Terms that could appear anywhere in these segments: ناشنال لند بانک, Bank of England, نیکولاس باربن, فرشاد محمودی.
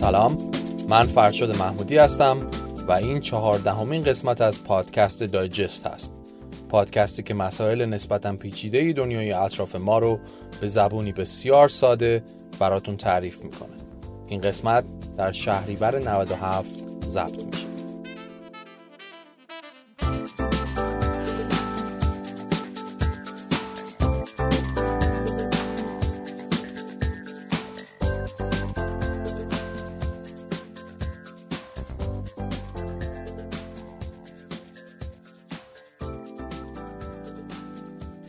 سلام، من فرشاد محمودی هستم و این 14مین قسمت از پادکست دایجست هست. پادکستی که مسائل نسبتاً پیچیده‌ای دنیای اطراف ما رو به زبونی بسیار ساده براتون تعریف میکنه. این قسمت در شهریور 97 ضبط میشه.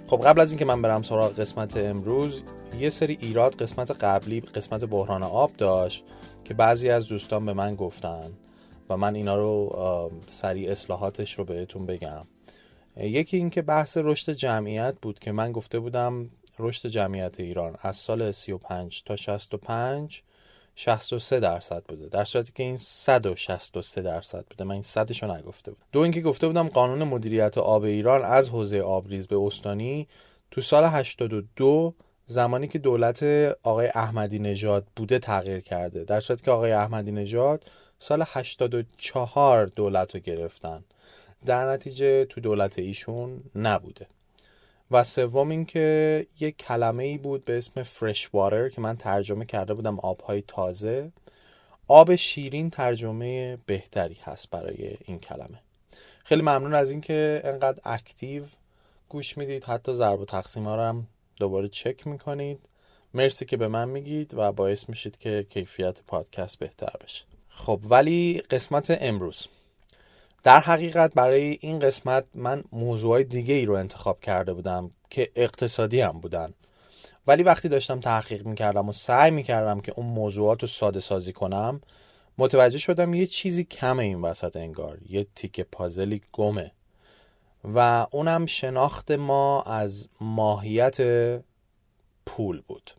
خب قبل از اینکه من برم سراغ قسمت امروز، یه سری ایراد قسمت قبلی، قسمت بحران آب داشت که بعضی از دوستان به من گفتن و من اینا رو سریع اصلاحاتش رو بهتون بگم. یکی این که بحث رشد جمعیت بود که من گفته بودم رشد جمعیت ایران از سال 35 تا 65 63% بوده، در صورتی که این 163% بوده. من این صدش رو نگفته بودم. دو، اینکه گفته بودم قانون مدیریت آب ایران از حوزه آبریز به استانی تو سال 82 زمانی که دولت آقای احمدی نژاد بوده تغییر کرده، در صورتی که آقای احمدی نژاد سال 84 دولت رو گرفتن، در نتیجه تو دولت ایشون نبوده. و سوم این که یک کلمه ای بود به اسم فرش واتر که من ترجمه کرده بودم آبهای تازه. آب شیرین ترجمه بهتری هست برای این کلمه. خیلی ممنون از این که انقدر اکتیو گوش میدید، حتی ضرب و تقسیم ها رو هم دوباره چک میکنید. مرسی که به من میگید و باعث میشید که کیفیت پادکست بهتر بشه. خب ولی قسمت امروز، در حقیقت برای این قسمت من موضوعای دیگه ای رو انتخاب کرده بودم که اقتصادی هم بودن، ولی وقتی داشتم تحقیق میکردم و سعی میکردم که اون موضوعات رو ساده سازی کنم، متوجه شدم یه چیزی کمه این وسط، انگار یه تیکه پازلی گمه و اونم شناخت ما از ماهیت پول بود.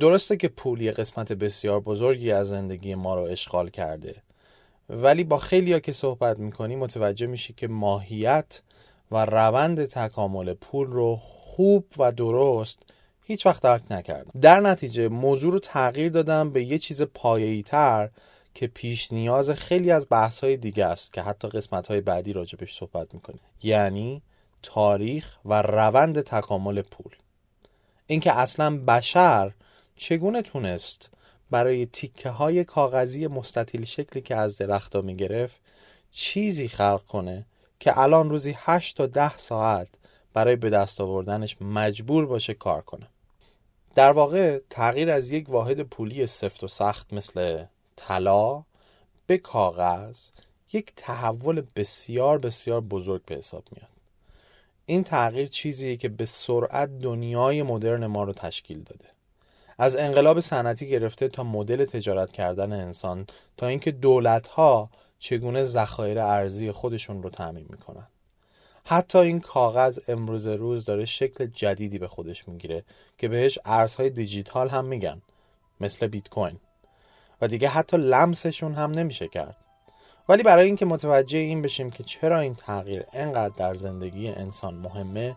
درسته که پول یه قسمت بسیار بزرگی از زندگی ما رو اشغال کرده، ولی با خیلیا که صحبت میکنی متوجه میشی که ماهیت و روند تکامل پول رو خوب و درست هیچ وقت درک نکردم. در نتیجه موضوع رو تغییر دادم به یه چیز پایه‌ای تر که پیش نیاز خیلی از بحث‌های دیگه است که حتی قسمت‌های بعدی راجبش صحبت میکنیم، یعنی تاریخ و روند تکامل پول. اینکه اصلا بشر چگونه تونست برای تیکه های کاغذی مستطیل شکلی که از درخت ها می گرفت چیزی خلق کنه که الان روزی 8 تا 10 ساعت برای به دست آوردنش مجبور باشه کار کنه. در واقع تغییر از یک واحد پولی سفت و سخت مثل طلا به کاغذ یک تحول بسیار بسیار بزرگ به حساب میاد. این تغییر چیزیه که به سرعت دنیای مدرن ما رو تشکیل داده. از انقلاب صنعتی گرفته تا مدل تجارت کردن انسان، تا اینکه دولت‌ها چگونه ذخایر ارزی خودشون رو تامین میکنن. حتی این کاغذ امروز روز داره شکل جدیدی به خودش میگیره که بهش ارزهای دیجیتال هم میگن، مثل بیت کوین، و دیگه حتی لمسشون هم نمیشه کرد. ولی برای اینکه متوجه این بشیم که چرا این تغییر انقدر در زندگی انسان مهمه،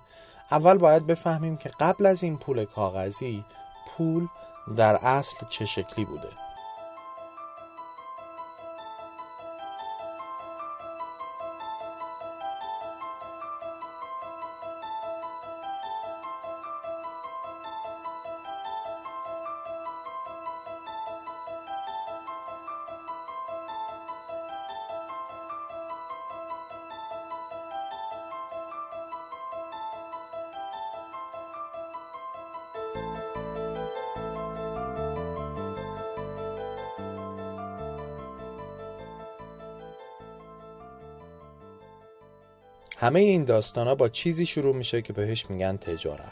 اول باید بفهمیم که قبل از این پول کاغذی، پول در اصل چه شکلی بوده. همه این داستانا با چیزی شروع میشه که بهش میگن تجارت.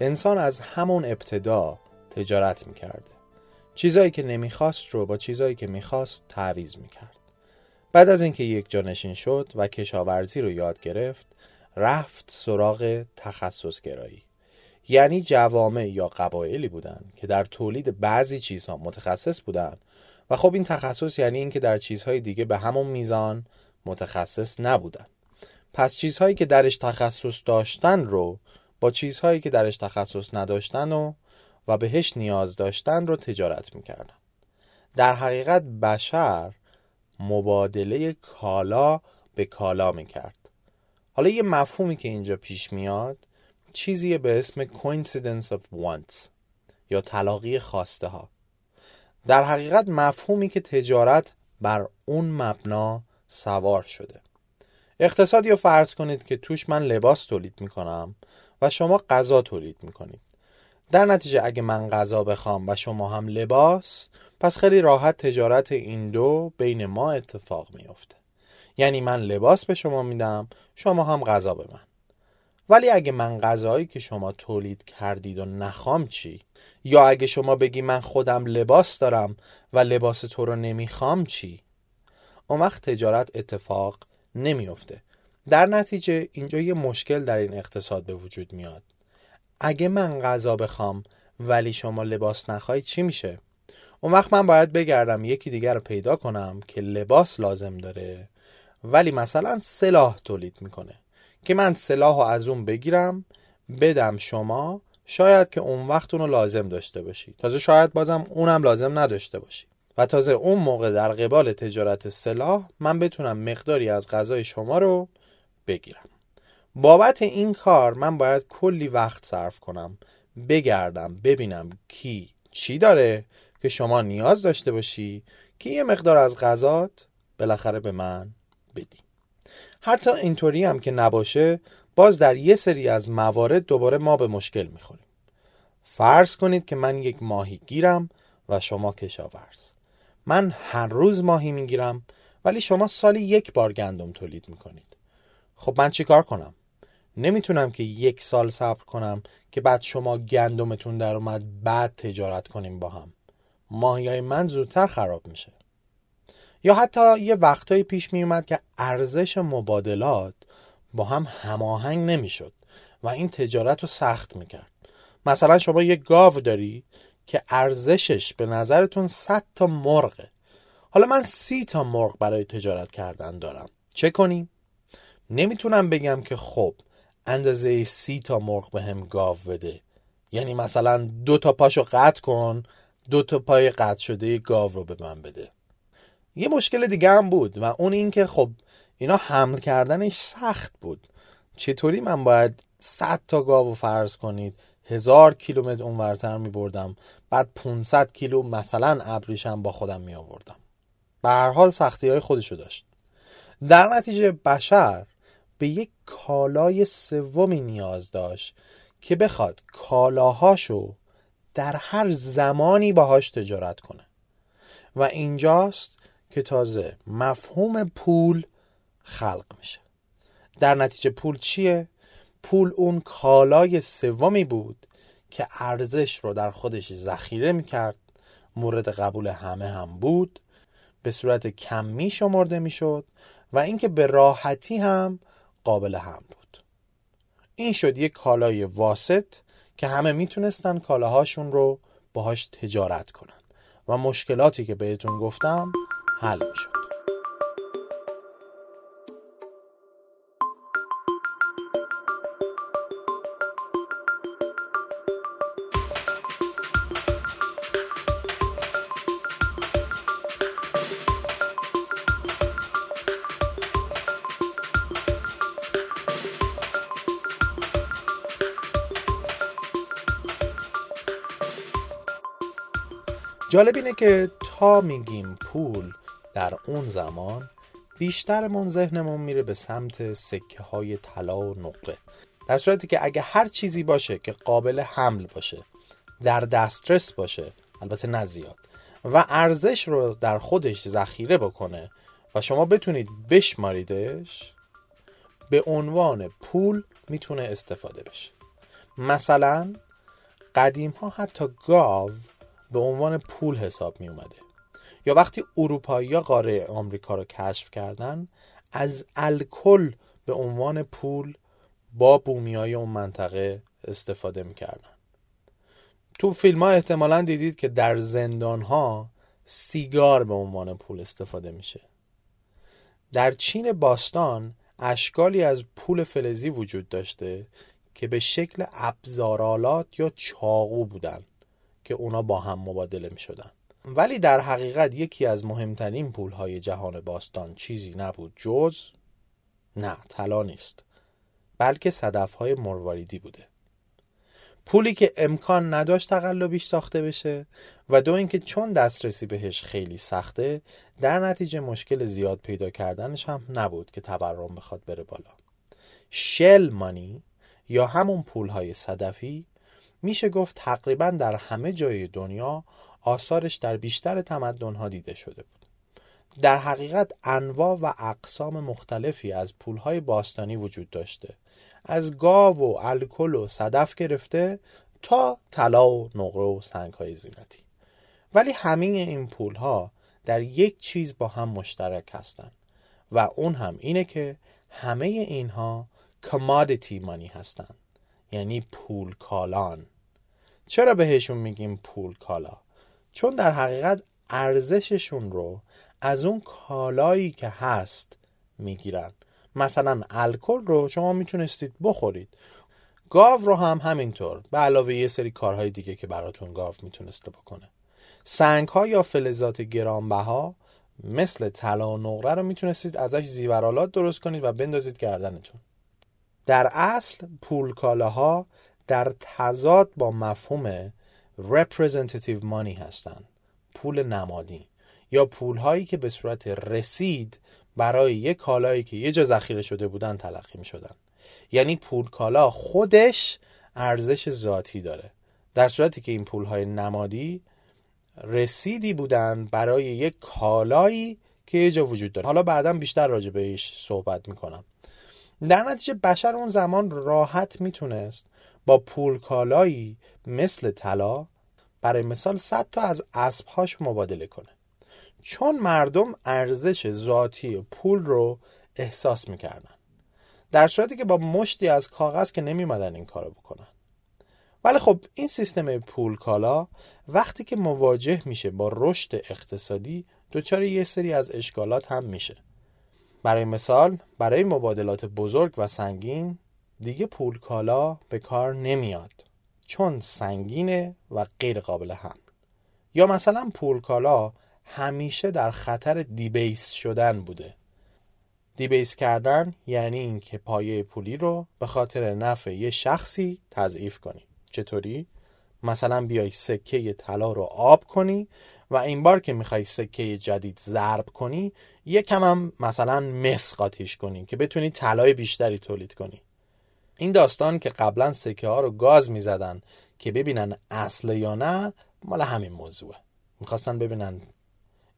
انسان از همون ابتدا تجارت میکرده. چیزایی که نمیخواست رو با چیزایی که میخواست تعویض میکرد. بعد از اینکه یک جانشین شد و کشاورزی رو یاد گرفت، رفت سراغ تخصص گرایی. یعنی جوامع یا قبایلی بودن که در تولید بعضی چیزها متخصص بودن و خب این تخصص یعنی اینکه در چیزهای دیگه به همون میزان متخصص نبودن. پس چیزهایی که درش تخصص داشتن رو با چیزهایی که درش تخصص نداشتن و بهش نیاز داشتن رو تجارت میکردن. در حقیقت بشر مبادله کالا به کالا میکرد. حالا یه مفهومی که اینجا پیش میاد چیزیه به اسم coincidence of wants یا تلاقی خواسته ها. در حقیقت مفهومی که تجارت بر اون مبنا سوار شده. اقتصادی رو فرض کنید که توش من لباس تولید میکنم و شما غذا تولید میکنید. در نتیجه اگه من غذا بخوام و شما هم لباس، پس خیلی راحت تجارت این دو بین ما اتفاق میفته. یعنی من لباس به شما میدم، شما هم غذا به من. ولی اگه من غذایی که شما تولید کردید و نخوام چی؟ یا اگه شما بگی من خودم لباس دارم و لباس تو رو نمیخوام چی؟ اون وقت تجارت اتفاق نمیفته. در نتیجه اینجا یه مشکل در این اقتصاد به وجود میاد. اگه من غذا بخوام ولی شما لباس نخواهی چی میشه؟ اون وقت من باید بگردم یکی دیگر رو پیدا کنم که لباس لازم داره ولی مثلا سلاح تولید میکنه که من سلاح رو از اون بگیرم بدم شما، شاید که اون وقت اونو لازم داشته باشی، تازه شاید بازم اونم لازم نداشته باشی و تازه اون موقع در قبال تجارت سلاح من بتونم مقداری از غذای شما رو بگیرم. بابت این کار من باید کلی وقت صرف کنم، بگردم ببینم کی چی داره که شما نیاز داشته باشی که یه مقدار از غذات بالاخره به من بدی. حتی اینطوری هم که نباشه باز در یه سری از موارد دوباره ما به مشکل میخوریم. فرض کنید که من یک ماهی گیرم و شما کشاورز. من هر روز ماهی میگیرم ولی شما سالی یک بار گندم تولید میکنید. خب من چی کار کنم؟ نمیتونم که یک سال صبر کنم که بعد شما گندمتون در اومد بعد تجارت کنیم با هم. ماهیای من زودتر خراب میشه. یا حتی یه وقتایی پیش می اومد که ارزش مبادلات با هم هماهنگ نمیشد و این تجارت رو سخت میکرد. مثلا شما یه گاو داری که ارزشش به نظرتون 100 تا مرغه. حالا من 30 تا مرغ برای تجارت کردن دارم. چه کنیم؟ نمیتونم بگم که خب اندازه 30 تا مرغ به هم گاو بده. یعنی مثلا 2 تا پاشو قطع کن، 2 تا پای قطع شده گاو رو به من بده. یه مشکل دیگه هم بود و اون این که خب اینا حمل کردنش سخت بود. چطوری من باید 100 تا گاو فرض کنید 1000 کیلومتر اونورتر می بردم، بعد 500 کیلو مثلا ابریشم با خودم می آوردم. به هر حال سختی های خودشو داشت. در نتیجه بشر به یک کالای سومی نیاز داشت که بخواد کالاهاشو در هر زمانی باهاش تجارت کنه و اینجاست که تازه مفهوم پول خلق میشه. در نتیجه پول چیه؟ پول اون کالای سومی بود که ارزش رو در خودش ذخیره میکرد، مورد قبول همه هم بود، به صورت کمی شمرده میشد و اینکه به راحتی هم قابل هم بود. این شد یک کالای واسط که همه میتونستن کالاهاشون رو باهاش تجارت کنن و مشکلاتی که بهتون گفتم حل میشد. جالب اینه که تا میگیم پول در اون زمان بیشترمون ذهنمون میره به سمت سکه های طلا و نقره، در صورتی که اگه هر چیزی باشه که قابل حمل باشه، در دسترس باشه، البته نه زیاد، و ارزش رو در خودش ذخیره بکنه و شما بتونید بشماریدش، به عنوان پول میتونه استفاده بشه. مثلا قدیم ها حتی گاو به عنوان پول حساب می اومده. یا وقتی اروپایی‌ها قاره آمریکا رو کشف کردن، از الکل به عنوان پول با بومیای اون منطقه استفاده می‌کردن. تو فیلم‌ها احتمالاً دیدید که در زندان‌ها سیگار به عنوان پول استفاده میشه. در چین باستان اشکالی از پول فلزی وجود داشته که به شکل ابزارآلات یا چاقو بودن که اونا با هم مبادله می شدن. ولی در حقیقت یکی از مهمترین پولهای جهان باستان چیزی نبود جز، نه طلا نیست، بلکه صدفهای مرواریدی بوده. پولی که امکان نداشت تقلبیش ساخته بشه و دو اینکه چون دسترسی بهش خیلی سخته، در نتیجه مشکل زیاد پیدا کردنش هم نبود که تورم بخواد بره بالا. شل مانی یا همون پولهای صدفی میشه گفت تقریباً در همه جای دنیا آثارش در بیشتر تمدن‌ها دیده شده بود. در حقیقت انواع و اقسام مختلفی از پولهای باستانی وجود داشته، از گاو و الکل و صدف گرفته تا طلا و نقره و سنگ‌های زینتی. ولی همین این پولها در یک چیز با هم مشترک هستند و اون هم اینه که همه اینها commodity money هستند، یعنی پول کالان. چرا بهشون میگیم پول کالا؟ چون در حقیقت ارزششون رو از اون کالایی که هست میگیرن. مثلا الکل رو شما میتونستید بخورید، گاو رو هم همینطور، به علاوه یه سری کارهای دیگه که براتون گاو میتونسته بکنه. سنگ‌ها یا فلزات گرانبها مثل طلا و نقره رو میتونستید ازش زیورآلات درست کنید و بندازید گردنتون. در اصل پول کالاها در تضاد با مفهوم representative money هستند، پول نمادی یا پول‌هایی که به صورت رسید برای یک کالایی که یه جا ذخیره شده بودن تلقی می‌شدن. یعنی پول کالا خودش ارزش ذاتی داره، در صورتی که این پول‌های نمادی رسیدی بودن برای یک کالایی که یه جا وجود داره. حالا بعداً بیشتر راجع بهش صحبت می‌کنم. در نتیجه بشر اون زمان راحت میتونست با پول کالایی مثل طلا برای مثال 100 تا از اسبهاش مبادله کنه، چون مردم ارزش ذاتی پول رو احساس میکردن، در صورتی که با مشتی از کاغذ که نمیمدن این کارو بکنن. ولی خب این سیستم پول کالا وقتی که مواجه میشه با رشد اقتصادی دچار یه سری از اشکالات هم میشه. برای مثال برای مبادلات بزرگ و سنگین دیگه پول کالا به کار نمیاد، چون سنگینه و غیر قابل حمل. یا مثلا پول کالا همیشه در خطر دیبیس شدن بوده. دیبیس کردن یعنی این که پایه پولی رو به خاطر نفع یه شخصی تضعیف کنی. چطوری؟ مثلا بیای سکه طلا رو آب کنی و این بار که میخوای سکه جدید ضرب کنی یکم هم مثلا مس قاطیش کنی که بتونی طلای بیشتری تولید کنی. این داستان که قبلا سکه ها رو گاز میزدن که ببینن اصله یا نه مال همین موضوعه. میخواستن ببینن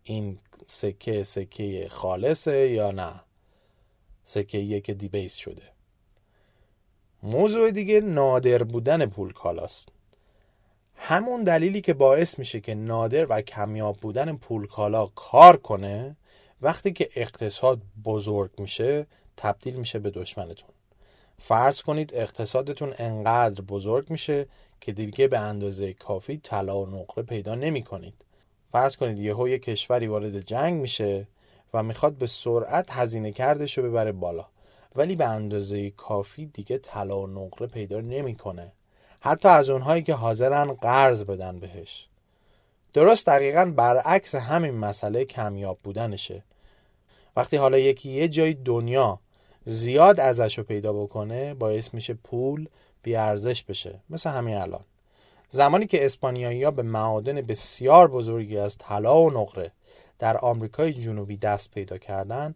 این سکه خالصه یا نه، سکه یه که دیبیس شده. موضوع دیگه نادر بودن پول کالاست. همون دلیلی که باعث میشه که نادر و کمیاب بودن پول کالا کار کنه، وقتی که اقتصاد بزرگ میشه تبدیل میشه به دشمنتون. فرض کنید اقتصادتون انقدر بزرگ میشه که دیگه به اندازه کافی طلا و نقره پیدا نمی کنید. فرض کنید یهو یه کشوری وارد جنگ میشه و میخواد به سرعت هزینه کردشو ببره بالا، ولی به اندازه کافی دیگه طلا و نقره پیدا نمی کنه، حتی از اونهایی که حاضرن قرض بدن بهش. درست دقیقاً برعکس همین مسئله کمیاب بودنشه. وقتی حالا یکی یه جای دنیا زیاد ازشو پیدا بکنه باعث میشه پول بیارزش بشه. مثل همین الان زمانی که اسپانیایی‌ها به معادن بسیار بزرگی از طلا و نقره در آمریکای جنوبی دست پیدا کردن،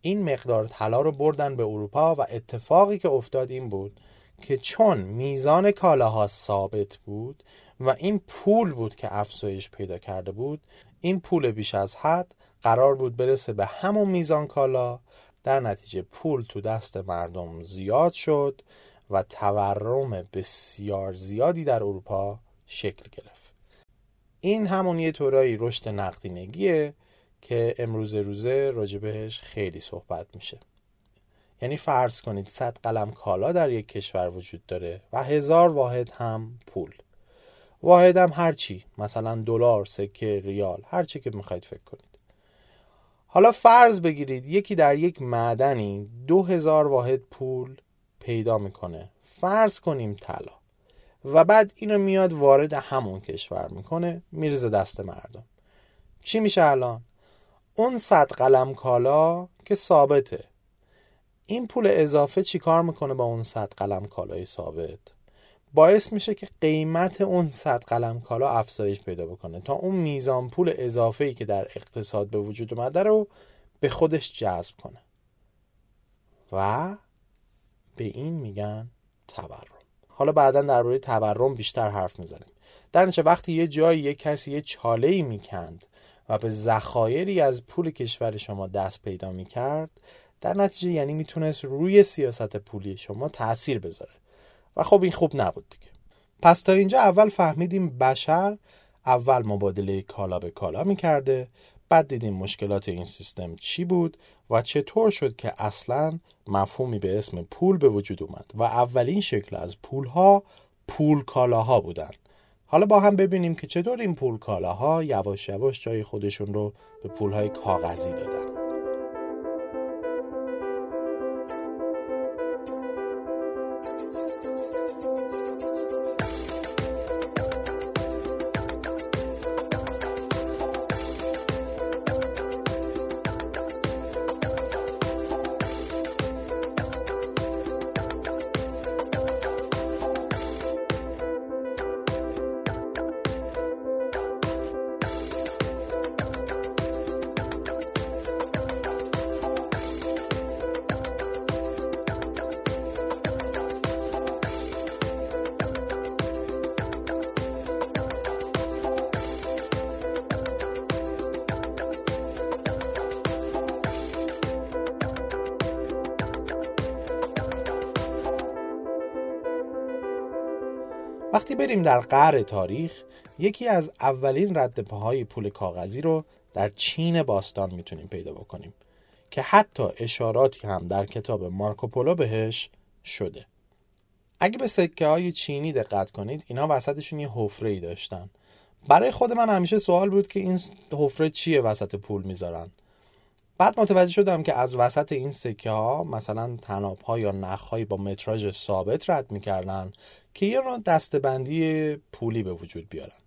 این مقدار طلا رو بردن به اروپا و اتفاقی که افتاد این بود که چون میزان کالاها ثابت بود و این پول بود که افزایش پیدا کرده بود، این پول بیش از حد قرار بود برسه به همون میزان کالا. در نتیجه پول تو دست مردم زیاد شد و تورم بسیار زیادی در اروپا شکل گرفت. این همون یه طورایی رشد نقدینگیه که امروز روزه راجبهش خیلی صحبت میشه. یعنی فرض کنید 100 قلم کالا در یک کشور وجود داره و 1000 واحد هم پول. واحد هم هرچی، مثلا دلار، سکه، ریال، هرچی که میخواید فکر کنید. حالا فرض بگیرید یکی در یک معدنی 2000 واحد پول پیدا میکنه، فرض کنیم طلا، و بعد اینو میاد وارد همون کشور میکنه، میرزه دست مردم. چی میشه الان؟ اون 100 قلم کالا که ثابته، این پول اضافه چی کار میکنه با اون 100 قلم کالای ثابت؟ باعث میشه که قیمت اون 100 قلم کالا افزایش پیدا بکنه تا اون میزان پول اضافه‌ای که در اقتصاد به وجود اومده رو به خودش جذب کنه و به این میگن تورم. حالا بعداً درباره تورم بیشتر حرف میزنیم. در نتیجه وقتی یه جایی یه کسی یه چاله‌ای میکند و به ذخایری از پول کشور شما دست پیدا میکرد، در نتیجه یعنی میتونست روی سیاست پولی شما تأثیر بذاره و خب این خوب نبود دیگه. پس تا اینجا اول فهمیدیم بشر اول مبادله کالا به کالا میکرده، بعد دیدیم مشکلات این سیستم چی بود و چطور شد که اصلا مفهومی به اسم پول به وجود اومد و اولین شکل از پولها پول کالاها بودن. حالا با هم ببینیم که چطور این پول کالاها یواش یواش جای خودشون رو به پولهای کاغذی دادن. وقتی بریم در قعر تاریخ، یکی از اولین ردپاهای پول کاغذی رو در چین باستان میتونیم پیدا بکنیم که حتی اشاراتی هم در کتاب مارکوپولو بهش شده. اگه به سکه‌های چینی دقت کنید، اینا وسطشون یه حفره‌ای داشتن. برای خود من همیشه سوال بود که این حفره چیه وسط پول میذارن. بعد متوجه شدم که از وسط این سکه‌ها مثلا طناب‌ها یا نخ‌هایی با متراژ ثابت رد می‌کردن که یه نوع دسته‌بندی پولی به وجود بیارن.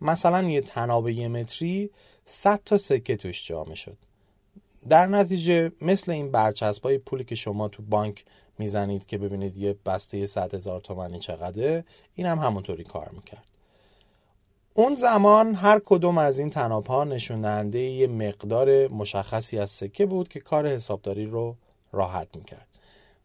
مثلا یه طناب 1 متری 100 تا سکه توش جا می‌شد. در نتیجه مثل این برچسب‌های پولی که شما تو بانک میزنید که ببینید یه بسته 100 هزار تومانی چقدره، این هم همونطوری کار می‌کرد. اون زمان هر کدوم از این طناب‌ها نشوننده یه مقدار مشخصی از سکه بود که کار حسابداری رو راحت میکرد.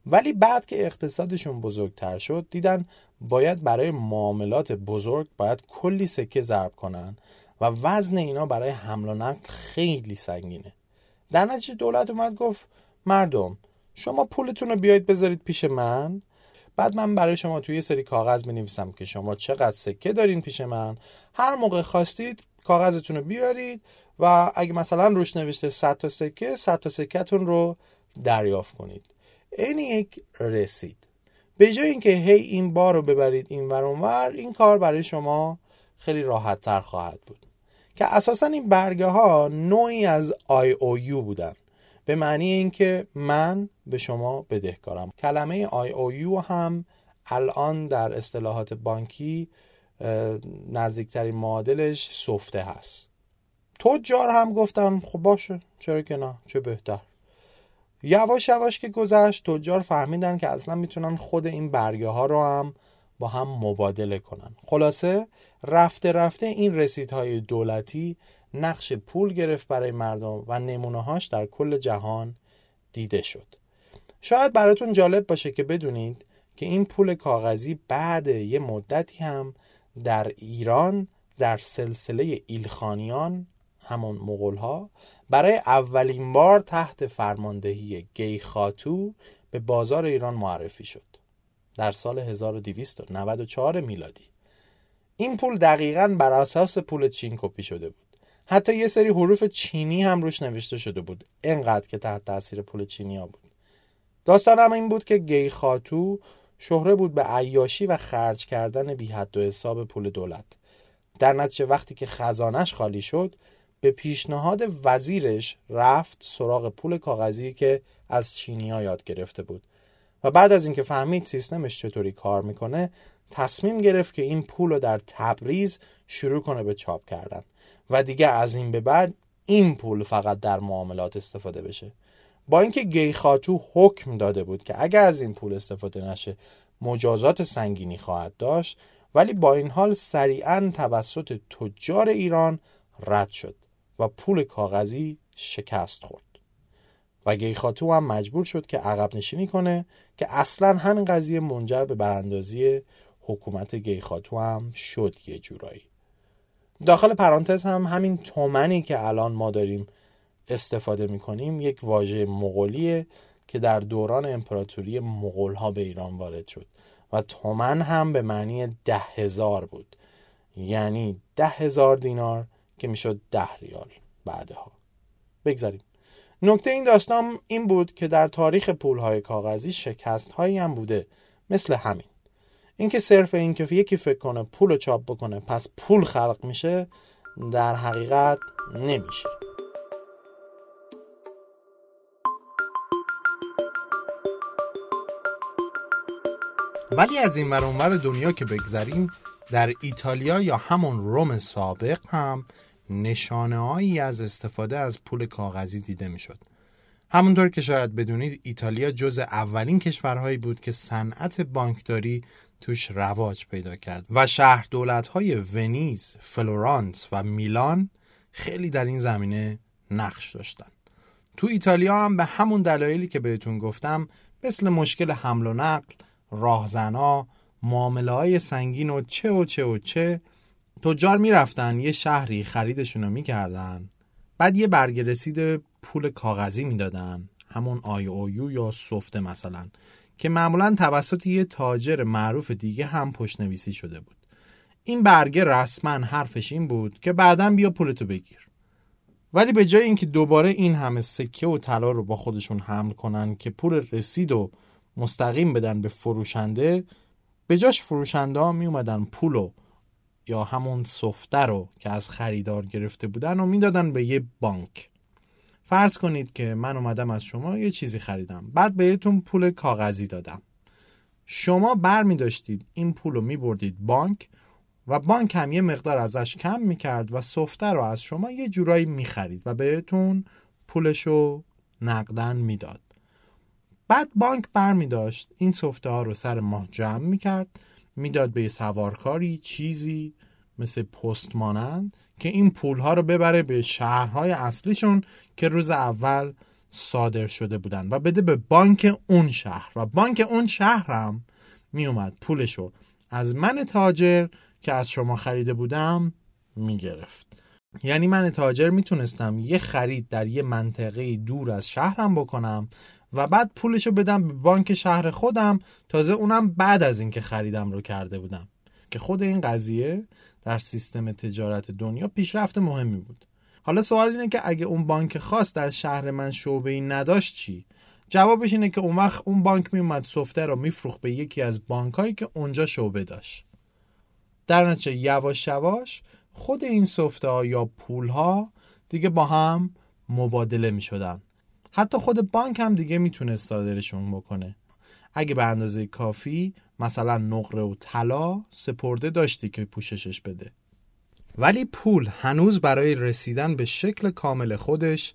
ولی بعد که اقتصادشون بزرگتر شد، دیدن باید برای معاملات بزرگ باید کلی سکه ضرب کنن و وزن اینا برای حمل و نقل خیلی سنگینه. در نتیجه دولت اومد گفت مردم شما پولتون رو بیاید بذارید پیش من، بعد من برای شما توی یه سری کاغذ بنویسم که شما چقدر سکه دارین پیش من، هر موقع خواستید کاغذتون رو بیارید و اگه مثلا روش نوشته 100 تا سکه، 100 تا سکه‌تون رو دریافت کنید. این یک رسید. به جای اینکه هی این بار رو ببرید این ور اونور، این کار برای شما خیلی راحت‌تر خواهد بود. که اساساً این برگه ها نوعی از IOU بودن، به معنی اینکه من به شما بدهکارم. کلمه IOU هم الان در اصطلاحات بانکی نزدیکترین معادلش سفته هست. تجار هم گفتن خب باشه، چرا که نه، چه بهتر. یواش یواش که گذشت، تجار فهمیدن که اصلا میتونن خود این برگه ها رو هم با هم مبادله کنن. خلاصه رفته رفته این رسیدهای دولتی نقش پول گرفت برای مردم و نمونه‌هاش در کل جهان دیده شد. شاید براتون جالب باشه که بدونید که این پول کاغذی بعد یه مدتی هم در ایران در سلسله ایلخانیان، همون مغول‌ها، برای اولین بار تحت فرماندهی گیخاتو به بازار ایران معرفی شد در سال 1294 میلادی. این پول دقیقاً بر اساس پول چین کپی شده بود. حتی یه سری حروف چینی هم روش نوشته شده بود، اینقدر که تحت تاثیر پول چینی ها بود. داستان هم این بود که گیخاتو شهره بود به عیاشی و خرج کردن بی حد و حساب پول دولت. در نتیجه وقتی که خزانش خالی شد، به پیشنهاد وزیرش رفت سراغ پول کاغذی که از چینی ها یاد گرفته بود و بعد از اینکه فهمید سیستمش چطوری کار میکنه، تصمیم گرفت که این پول رو در تبریز شروع کنه به چاپ کردن و دیگه از این به بعد این پول فقط در معاملات استفاده بشه. با اینکه گیخاتو حکم داده بود که اگر از این پول استفاده نشه مجازات سنگینی خواهد داشت، ولی با این حال سریعاً توسط تجار ایران رد شد و پول کاغذی شکست خورد و گیخاتو هم مجبور شد که عقب نشینی کنه که اصلاً همین قضیه منجر به براندازی حکومت گیخاتو هم شد. یه جورایی داخل پرانتز هم همین تومنی که الان ما داریم استفاده می‌کنیم یک واژه مغولیه که در دوران امپراتوری مغول‌ها به ایران وارد شد و تومن هم به معنی 10,000 بود، یعنی 10,000 دینار که میشد 10 ریال. بعدها بگذاریم. نکته این داستان این بود که در تاریخ پول‌های کاغذی شکست‌هایی هم بوده، مثل همین. اینکه صرف اینکه یکی فکر کنه پولو چاپ بکنه پس پول خلق میشه در حقیقت نمیشه. ولی از این ور اونور دنیا که بگذریم، در ایتالیا یا همون روم سابق هم نشانه‌هایی از استفاده از پول کاغذی دیده میشد. همونطور که شاید بدونید ایتالیا جز اولین کشورهایی بود که صنعت بانکداری توش رواج پیدا کرد و شهر دولت‌های ونیز، فلورانس و میلان خیلی در این زمینه نقش داشتن. تو ایتالیا هم به همون دلایلی که بهتون گفتم، مثل مشکل حمل و نقل، راهزن‌ها، معامله‌های سنگین و چه تجار می‌رفتن یه شهری خریدشون رو می‌کردن، بعد یه برگ رسید پول کاغذی می‌دادن، همون IOU یا سفته مثلا، که معمولاً توسط یه تاجر معروف دیگه هم پشت‌نویسی شده بود. این برگه رسماً حرفش این بود که بعداً بیا پولتو بگیر. ولی به جای اینکه دوباره این همه سکه و طلا رو با خودشون حمل کنن که پول رسید و مستقیم بدن به فروشنده، به جاش فروشنده ها می اومدن پولو یا همون سفته رو که از خریدار گرفته بودن و میدادن به یه بانک. فرض کنید که من اومدم از شما یه چیزی خریدم، بعد بهتون پول کاغذی دادم. شما برمی داشتید این پولو می بردید بانک و بانک هم یه مقدار ازش کم می کرد و سفته رو از شما یه جورایی می خرید و بهتون پولشو نقدن می داد. بعد بانک برمی داشت این سفته ها رو سر ماه جمع می کرد، می داد به سوارکاری، چیزی مثل پست مانند، که این پول ها رو ببره به شهرهای اصلیشون که روز اول صادر شده بودن و بده به بانک اون شهر. و بانک اون شهر هم می اومد پولشو از من تاجر که از شما خریده بودم می گرفت. یعنی من تاجر می تونستم یه خرید در یه منطقه دور از شهرم بکنم و بعد پولشو بدم به بانک شهر خودم، تازه اونم بعد از این که خریدم رو کرده بودم، که خود این قضیه در سیستم تجارت دنیا پیشرفت مهمی بود. حالا سوال اینه که اگه اون بانک خاص در شهر من شعبه‌ای نداشت چی؟ جوابش اینه که اون وقت اون بانک میومد سفته رو میفروخت به یکی از بانکایی که اونجا شعبه داشت. در نتیجه یواش یواش خود این سفته‌ها یا پول‌ها دیگه با هم مبادله می‌شدن. حتی خود بانک هم دیگه میتونه صادرشون بکنه اگه به اندازه کافی مثلا نقره و طلا سپرده داشتی که پوششش بده. ولی پول هنوز برای رسیدن به شکل کامل خودش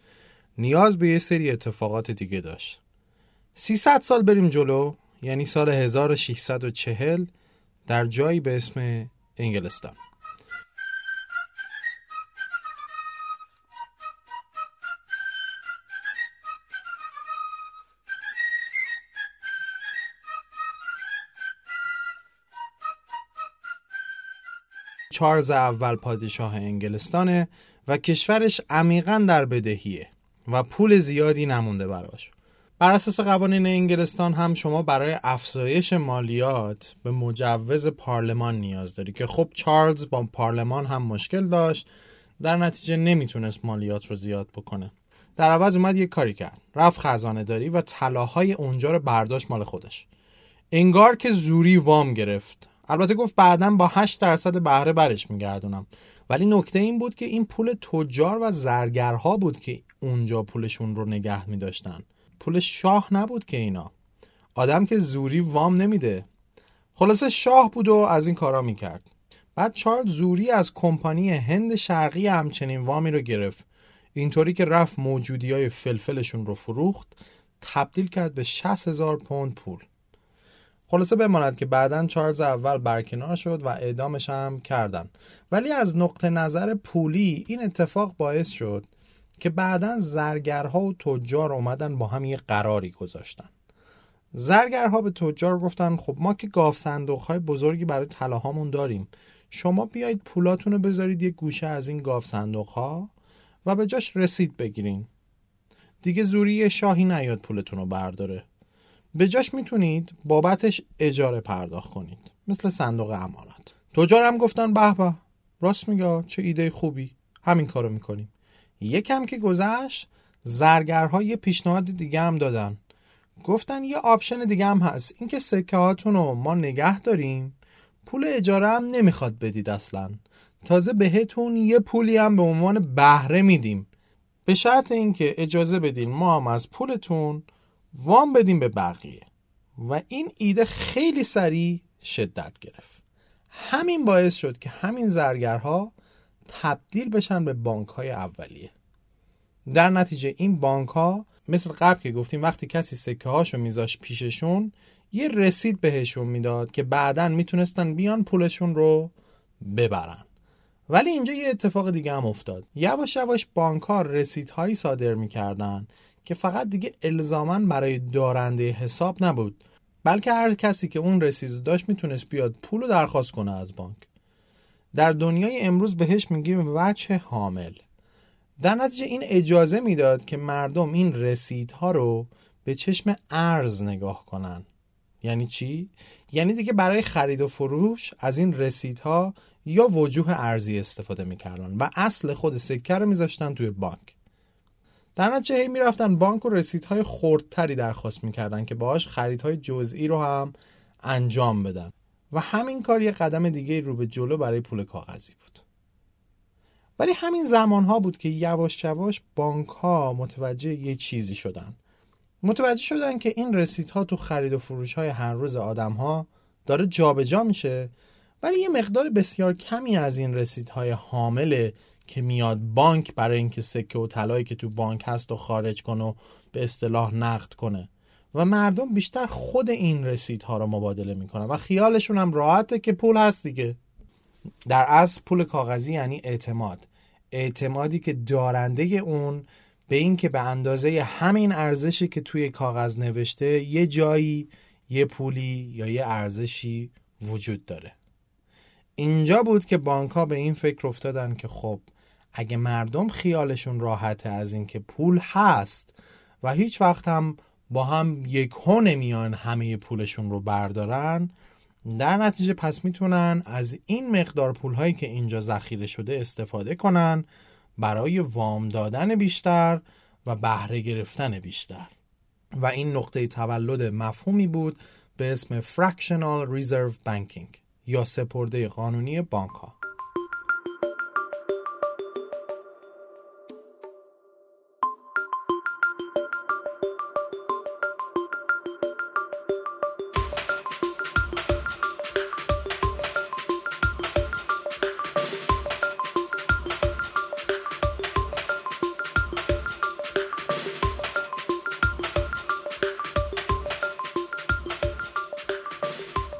نیاز به یه سری اتفاقات دیگه داشت. 300 سال بریم جلو، یعنی سال 1640 در جایی به اسم انگلستان. چارلز اول پادشاه انگلستانه و کشورش عمیقاً در بدهیه و پول زیادی نمونده براش. بر اساس قوانین انگلستان هم شما برای افزایش مالیات به مجوز پارلمان نیاز داری که خب چارلز با پارلمان هم مشکل داشت، در نتیجه نمیتونست مالیات رو زیاد بکنه. در عوض اومد یه کاری کرد، رفت خزانه داری و طلاهای اونجا رو برداشت مال خودش، انگار که زوری وام گرفت. البته گفت بعداً با 8% بهره برش میگردونم، ولی نکته این بود که این پول تجار و زرگرها بود که اونجا پولشون رو نگه میداشتن. پول شاه نبود که اینا. آدم که زوری وام نمیده. خلاصه شاه بود و از این کارا میکرد. بعد چارلز زوری از کمپانی هند شرقی همچنین وامی رو گرفت، اینطوری که رفت موجودیای فلفلشون رو فروخت، تبدیل کرد به 60,000 پوند پول. خلاصه بماند که بعداً چارلز اول برکنار شد و اعدامش هم کردن. ولی از نقطه نظر پولی این اتفاق باعث شد که بعداً زرگرها و تجار اومدن با هم یه قراری گذاشتن. زرگرها به تجار گفتن خب ما که گاف صندوق‌های بزرگی برای طلاهامون داریم، شما بیایید پولاتون رو بذارید یه گوشه از این گاف صندوق‌ها و به جاش رسید بگیرین. دیگه زوری شاهی نیاد پولتون رو برداره. به جاش میتونید بابتش اجاره پرداخت کنید، مثل صندوق امانات. تجار هم گفتن به به، راست میگه، چه ایده خوبی، همین کارو میکنیم. یکم که گذشت، زرگرها یه پیشنهاد دیگه هم دادن. گفتن یه آپشن دیگه هم هست، اینکه سکه هاتون رو ما نگه داریم، پول اجاره هم نمیخواد بدید اصلا، تازه بهتون یه پولی هم به عنوان بهره میدیم، به شرط اینکه اجازه بدین ما هم از پولتون وام بدیم به بقیه. و این ایده خیلی سریع شدت گرفت. همین باعث شد که همین زرگرها تبدیل بشن به بانک‌های اولیه. در نتیجه این بانک‌ها مثل قبل که گفتیم وقتی کسی سکه هاشو میذاشت پیششون، یه رسید بهشون میداد که بعداً میتونستن بیان پولشون رو ببرن. ولی اینجا یه اتفاق دیگه هم افتاد. یواش یواش بانک‌ها رسیدهایی صادر میکردن که فقط دیگه الزاماً برای دارنده حساب نبود، بلکه هر کسی که اون رسیدو داشت میتونست بیاد پولو درخواست کنه از بانک. در دنیای امروز بهش میگیم وجه حامل. در نتیجه این اجازه میداد که مردم این رسیدها رو به چشم ارز نگاه کنن. یعنی چی؟ یعنی دیگه برای خرید و فروش از این رسیدها یا وجوه ارزی استفاده میکردن و اصل خود سکه رو میذاشتن توی بانک. در نتیجه هی میرفتن بانک و رسیدهای خردتری درخواست میکردن که باهاش خریدهای جزئی رو هم انجام بدن. و همین کار یه قدم دیگه رو به جلو برای پول کاغذی بود. ولی همین زمانها بود که یواش یواش بانک‌ها متوجه یه چیزی شدن. متوجه شدن که این رسیدها تو خرید و فروش‌های هر روز آدم‌ها داره جابجا میشه، ولی یه مقدار بسیار کمی از این رسیدهای حامل که میاد بانک برای اینکه سکه و طلایی که تو بانک هست رو خارج کنه و به اصطلاح نقد کنه. و مردم بیشتر خود این رسیدها رو مبادله میکنن و خیالشون هم راحته که پول هست دیگه. در اصل پول کاغذی یعنی اعتماد، اعتمادی که دارنده اون به این که به اندازه همین ارزشی که توی کاغذ نوشته یه جایی یه پولی یا یه ارزشی وجود داره. اینجا بود که بانک‌ها به این فکر افتادن که خب اگه مردم خیالشون راحته از این که پول هست و هیچ وقت هم با هم یک هونه میان همه پولشون رو بردارن، در نتیجه پس میتونن از این مقدار پولهایی که اینجا ذخیره شده استفاده کنن برای وام دادن بیشتر و بهره گرفتن بیشتر. و این نقطه تولد مفهومی بود به اسم Fractional Reserve Banking یا سپرده قانونی بانک ها.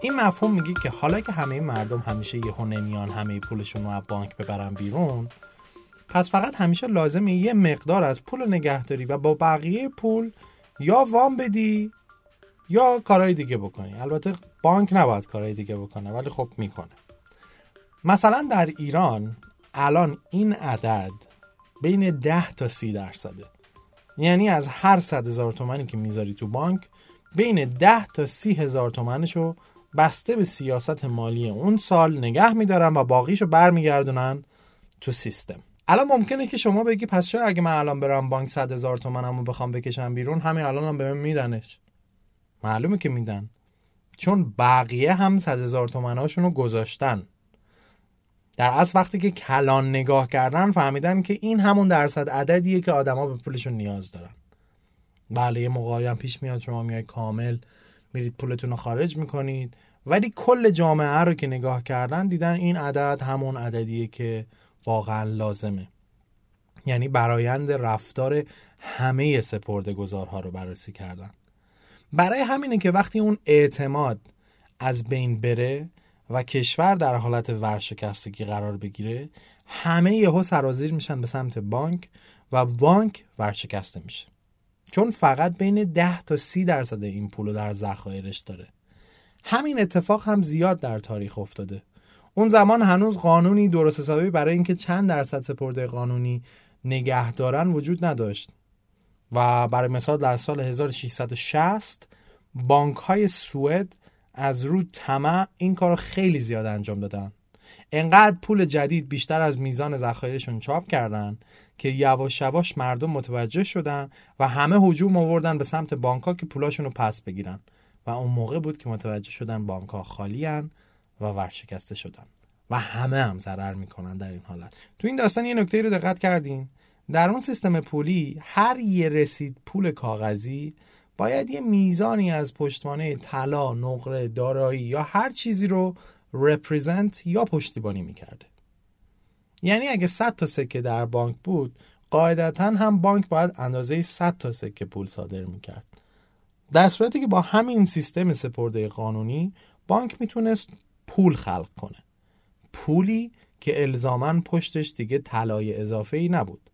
این مفهوم میگه که حالا که همه مردم همیشه یهو نمیان همه پولشون رو از بانک ببرن بیرون، پس فقط همیشه لازمه یه مقدار از پول نگهداری و با بقیه پول یا وام بدی یا کارهای دیگه بکنی. البته بانک نباید کارهای دیگه بکنه، ولی خب میکنه. مثلا در ایران الان این عدد بین 10 تا 30%، یعنی از هر 100,000 تومانی که میذاری تو بانک، بین 10 تا 30,000 تومنشو بسته به سیاست مالی اون سال نگه میدارن و باقیشو برمیگردونن تو سیستم. الان ممکنه که شما بگی پس چرا اگه من الان برم بانک 100,000 تومنمو بخوام بکشم بیرون، همین الان هم به من میدنش؟ معلومه که میدن، چون بقیه هم 100,000 تومناشونو گذاشتن. در اصل وقتی که کلان نگاه کردن فهمیدن که این همون درصد عددیه که آدما به پولشون نیاز دارن. بله، یه موقعی هم پیش میاد شما میای کامل میرید پولتون رو خارج میکنید ولی کل جامعه رو که نگاه کردن دیدن این عدد همون عددیه که واقعا لازمه. یعنی برایند رفتار همه سپرده‌گذارها رو بررسی کردن. برای همینه که وقتی اون اعتماد از بین بره و کشور در حالت ورشکستگی قرار بگیره، همه یهو سرازیر میشن به سمت بانک و بانک ورشکسته میشه، چون فقط بین 10 تا 30% این پولو در ذخایرش داره. همین اتفاق هم زیاد در تاریخ افتاده. اون زمان هنوز قانونی درست حسابی برای اینکه چند درصد سپرده قانونی نگه دارن وجود نداشت و برای مثال در سال 1660 بانک‌های سوئد از رو طمع این کارو خیلی زیاد انجام دادن. انقدر پول جدید بیشتر از میزان ذخایرشون چاپ کردن که یواش یواش مردم متوجه شدن و همه هجوم آوردن به سمت بانک‌ها که پولاشون رو پس بگیرن و اون موقع بود که متوجه شدن بانک‌ها خالی‌ان و ورشکسته شدن و همه هم ضرر میکنن در این حالت. تو این داستان یه نکته رو دقت کردین؟ در اون سیستم پولی هر یه رسید پول کاغذی باید یه میزانی از پشتوانه طلا، نقره، دارایی یا هر چیزی رو رپرزنت یا پشتیبانی میکرده. یعنی اگه 100 تا سکه در بانک بود، قاعدتاً هم بانک باید اندازه 100 تا سکه پول صادر میکرد. در صورتی که با همین سیستم سپرده قانونی بانک میتونست پول خلق کنه، پولی که الزاماً پشتش دیگه طلای اضافه‌ای نبود.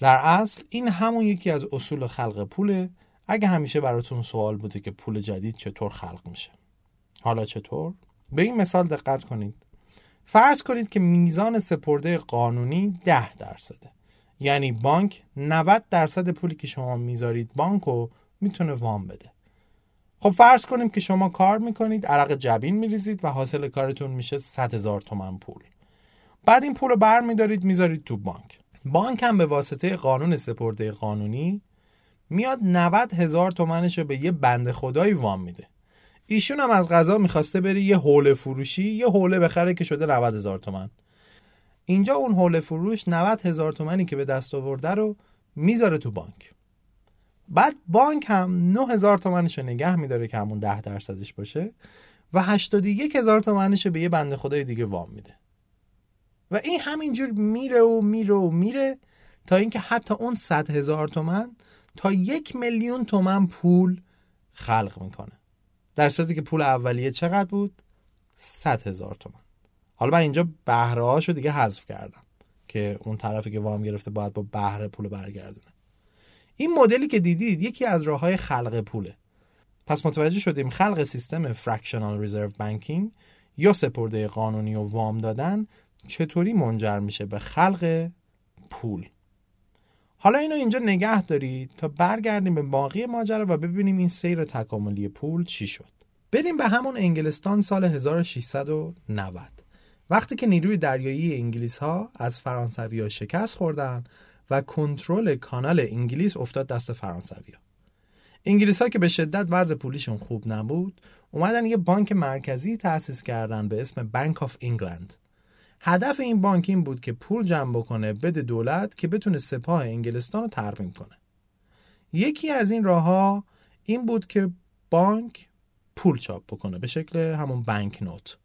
در اصل این همون یکی از اصول خلق پوله. اگه همیشه براتون سوال بوده که پول جدید چطور خلق میشه، حالا چطور؟ به این مثال دقت کنید. فرض کنید که میزان سپرده قانونی 10%، یعنی بانک 90% پولی که شما میذارید بانکو میتونه وام بده. خب فرض کنیم که شما کار میکنید، عرق جبین میریزید و حاصل کارتون میشه 100,000 تومان پول. بعد این پول رو برمیدارید میذارید تو بانک. بانک هم به واسطه قانون سپرده قانونی میاد 90,000 تومنش رو به یه بنده خدایی وام میده. ایشون هم از قضا میخواسته بری یه حوله فروشی یه حوله بخره که شده 90,000 تومان. اینجا اون حوله فروش 90,000 تومانی که به دست آورده رو میذاره تو بانک. بعد بانک هم 9,000 تومنش رو نگه میداره که همون 10%ش باشه و 81,000 تومنش رو به یه بنده خدای دیگه وام میده. و این همینجور میره تا اینکه حتی اون 100,000 تومن تا 1,000,000 تومان پول خلق میکنه. در صورتی که پول اولیه چقدر بود؟ 100,000 تومان. حالا من اینجا بهره هاشو دیگه حذف کردم که اون طرفی که وام گرفته باید با بهره پول برگردونه. این مدلی که دیدید یکی از راه‌های خلق پوله. پس متوجه شدیم خلق سیستم فرکشنال ریزرو بانکینگ یا سپرده قانونی و وام دادن چطوری منجر میشه به خلق پول. حالا اینو اینجا نگه دارید تا برگردیم به باقی ماجرا و ببینیم این سیر تکاملی پول چی شد. بریم به همون انگلستان سال 1690، وقتی که نیروی دریایی انگلیس‌ها از فرانسوی‌ها شکست خوردن و کنترل کانال انگلیس افتاد دست فرانسوی‌ها. انگلیس‌ها که به شدت وضع پولیشون خوب نبود، اومدن یه بانک مرکزی تأسیس کردن به اسم Bank of England. هدف این بانک این بود که پول جمع بکنه بده دولت که بتونه سپاه انگلستان رو ترمیم کنه. یکی از این راه‌ها این بود که بانک پول چاپ بکنه به شکل همون بانک نوت.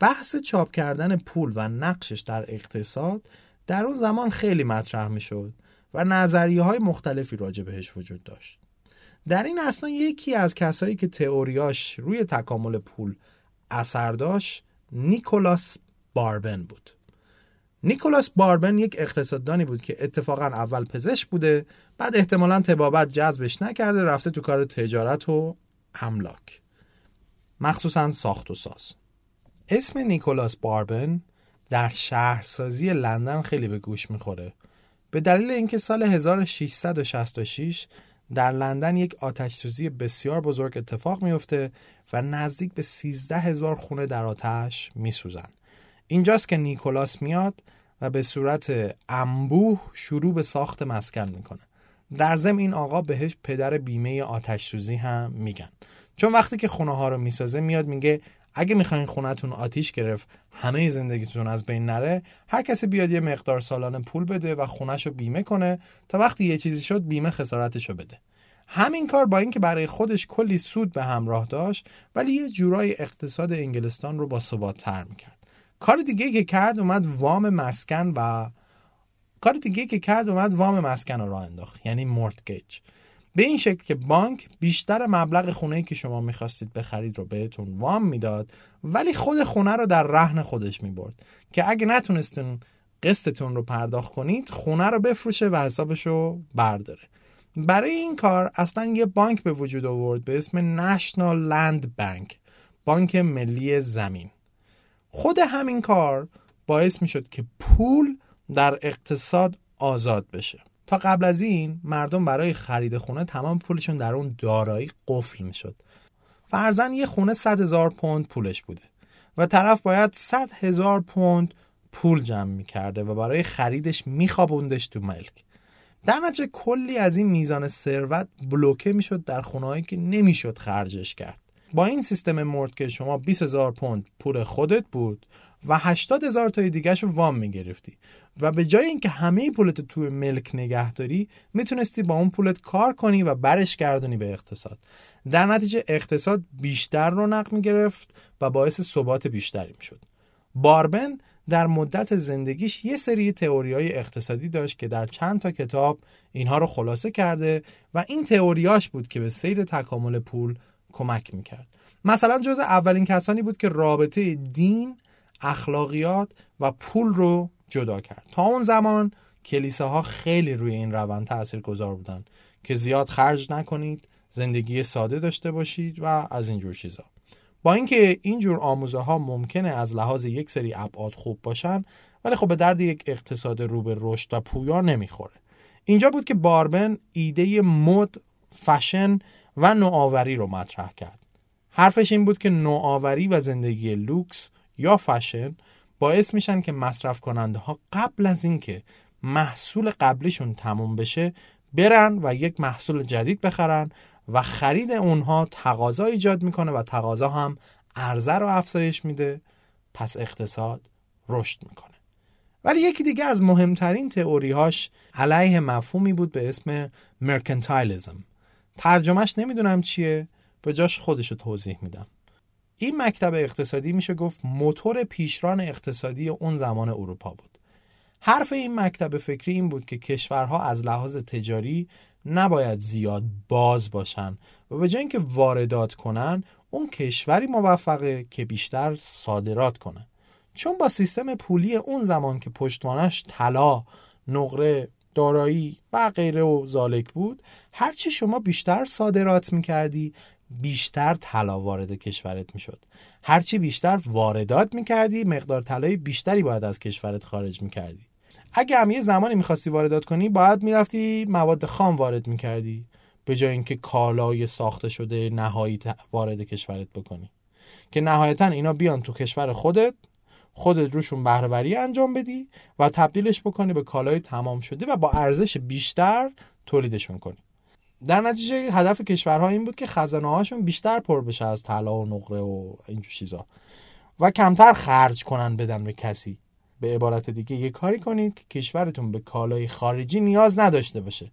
بحث چاپ کردن پول و نقشش در اقتصاد در اون زمان خیلی مطرح میشد و نظریه‌های مختلفی راجع بهش وجود داشت. در این اثنا یکی از کسایی که تئوریاش روی تکامل پول اثر داشت نیکولاس باربن بود. نیکولاس باربن یک اقتصاددانی بود که اتفاقا اول پزشک بوده، بعد احتمالاً طبابت جذبش نکرده، رفته تو کار تجارت و املاک، مخصوصاً ساخت و ساز. اسم نیکولاس باربن در شهرسازی لندن خیلی به گوش میخوره، به دلیل اینکه سال 1666 در لندن یک آتش سوزی بسیار بزرگ اتفاق میفته و نزدیک به 13,000 خونه در آتش میسوزن. اینجاست که نیکولاس میاد و به صورت انبوه شروع به ساخت مسکن میکنه. در ضمن این آقا بهش پدر بیمه آتش سوزی هم میگن، چون وقتی که خونه ها رو میسازه میاد میگه اگه میخواین خونه‌تون آتیش گرفت همه زندگیتون از بین نره، هر کسی بیاد یه مقدار سالانه پول بده و خونه‌شو بیمه کنه تا وقتی یه چیزی شد بیمه خسارتشو بده. همین کار با اینکه برای خودش کلی سود به همراه داشت، ولی یه جورای اقتصاد انگلستان رو باثبات‌تر میکرد. کار دیگه که کرد اومد وام مسکن رو راه انداخت، یعنی مورتگیج، به این شکل که بانک بیشتر مبلغ خونه‌ای که شما می‌خواستید بخرید رو بهتون وام میداد، ولی خود خونه رو در رهن خودش می‌برد که اگه نتونستین قسطتون رو پرداخت کنید، خونه رو بفروشه و حسابش رو برداره. برای این کار اصلا یه بانک به وجود آورد به اسم ناشنال لند بانک، بانک ملی زمین. خود همین کار باعث میشد که پول در اقتصاد آزاد بشه. تا قبل از این مردم برای خرید خونه تمام پولشون در اون دارایی قفل میشد. فرضاً یه خونه 100,000 پوند پولش بوده و طرف باید 100,000 پوند پول جمع میکرده و برای خریدش میخوابوندش تو ملک. در نتیجه کلی از این میزان ثروت بلوکه میشد در خونه‌هایی که نمیشد خرجش کرد. با این سیستم مورد که شما 20,000 پوند پول خودت بود و 80,000 تای دیگه شو وام میگرفتی و به جای اینکه همه پولت تو ملک نگه داری، میتونستی با اون پولت کار کنی و برش گردونی به اقتصاد. در نتیجه اقتصاد بیشتر رونق میگرفت و باعث ثبات بیشتری میشد. باربن در مدت زندگیش یه سری تئوری‌های اقتصادی داشت که در چند تا کتاب اینها رو خلاصه کرده و این تئوریاش بود که به سیر تکامل پول کمک میکرد. مثلا جزء اولین کسانی بود که رابطه دین، اخلاقیات و پول رو جدا کرد. تا اون زمان کلیساها خیلی روی این روند تاثیرگذار بودن که زیاد خرج نکنید، زندگی ساده داشته باشید و از این جور چیزا. با اینکه این جور آموزه ها ممکنه از لحاظ یک سری ابعاد خوب باشن، ولی خب به درد یک اقتصاد رو به رشد و پویا نمیخوره. اینجا بود که باربن ایده مد، فشن و نوآوری رو مطرح کرد. حرفش این بود که نوآوری و زندگی لوکس یا فشن باعث میشن که مصرف کننده ها قبل از اینکه محصول قبلیشون تموم بشه برن و یک محصول جدید بخرن و خرید اونها تقاضا ایجاد میکنه و تقاضا هم عرضه رو افزایش میده، پس اقتصاد رشد میکنه. ولی یکی دیگه از مهمترین تئوری‌هاش علیه مفهومی بود به اسم مرکنتایلیزم. ترجمهش نمیدونم چیه، به جاش خودشو توضیح میدم. این مکتب اقتصادی میشه گفت موتور پیشران اقتصادی اون زمان اروپا بود. حرف این مکتب فکری این بود که کشورها از لحاظ تجاری نباید زیاد باز باشن و به جای اینکه واردات کنن، اون کشوری موفقه که بیشتر صادرات کنه. چون با سیستم پولی اون زمان که پشتوانش طلا، نقره، دارایی و غیره و ذالک بود، هرچی شما بیشتر صادرات میکردی، بیشتر طلا وارد کشورت میشد. هرچی بیشتر واردات میکردی، مقدار طلای بیشتری باید از کشورت خارج میکردی. اگه هم یه زمانی میخواستی واردات کنی، باید میرفتی مواد خام وارد میکردی به جای اینکه کالای ساخته شده نهایی وارد کشورت بکنی که نهایتاً اینا بیان تو کشور خودت روشون بهره‌وری انجام بدی و تبدیلش بکنی به کالای تمام شده و با ارزش بیشتر تولیدشون کنی. در نتیجه هدف کشورها این بود که خزانه‌هاشون بیشتر پر بشه از طلا و نقره و این جور چیزا و کمتر خرج کنن بدن به کسی. به عبارت دیگه یه کاری کنید که کشورتون به کالای خارجی نیاز نداشته باشه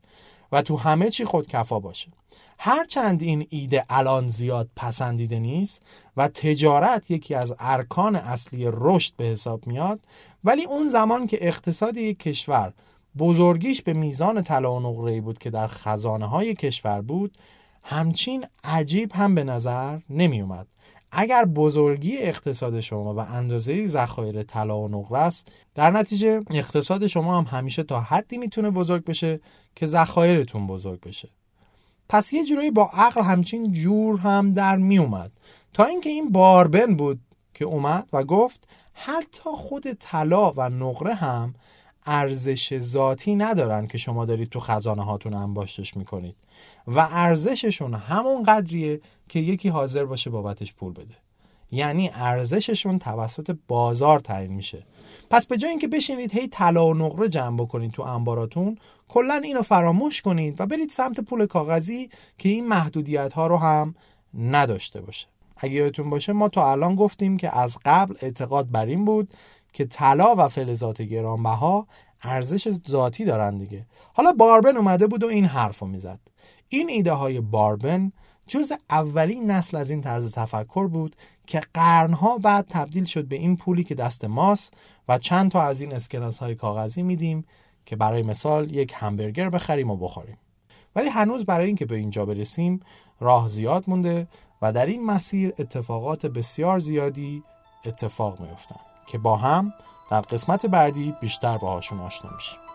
و تو همه چی خودکفا باشه. هرچند این ایده الان زیاد پسندیده نیست و تجارت یکی از ارکان اصلی رشد به حساب میاد، ولی اون زمان که اقتصاد یک کشور بزرگیش به میزان طلا و نقره‌ای بود که در خزانه های کشور بود، همچین عجیب هم به نظر نمی اومد. اگر بزرگی اقتصاد شما و اندازه ذخایر طلا و نقره است، در نتیجه اقتصاد شما هم همیشه تا حدی میتونه بزرگ بشه که ذخایرتون بزرگ بشه. پس یه جورایی با عقل همچین جور هم در می اومد، تا اینکه این باربن بود که اومد و گفت حتی خود طلا و نقره هم ارزش ذاتی ندارن که شما دارید تو خزانه هاتون انباشتش میکنید و ارزششون همون قدریه که یکی حاضر باشه بابتش پول بده، یعنی ارزششون توسط بازار تعیین میشه. پس به جای اینکه بشینید هی طلا و نقره جمع بکنید تو انباراتون، کلا اینو فراموش کنید و برید سمت پول کاغذی که این محدودیت ها رو هم نداشته باشه. اگه یادتون باشه ما تا الان گفتیم که از قبل اعتقاد بر این بود که طلا و فلزات گرانبها ارزش ذاتی دارن دیگه. حالا باربن اومده بود و این حرفو میزد. این ایده های باربن جز اولین نسل از این طرز تفکر بود که قرنها بعد تبدیل شد به این پولی که دست ماست و چند تا از این اسکناس های کاغذی میدیم که برای مثال یک همبرگر بخریم و بخوریم. ولی هنوز برای اینکه به اینجا برسیم راه زیاد مونده و در این مسیر اتفاقات بسیار زیادی اتفاق میفتن که با هم در قسمت بعدی بیشتر باهاشون آشنا میشیم.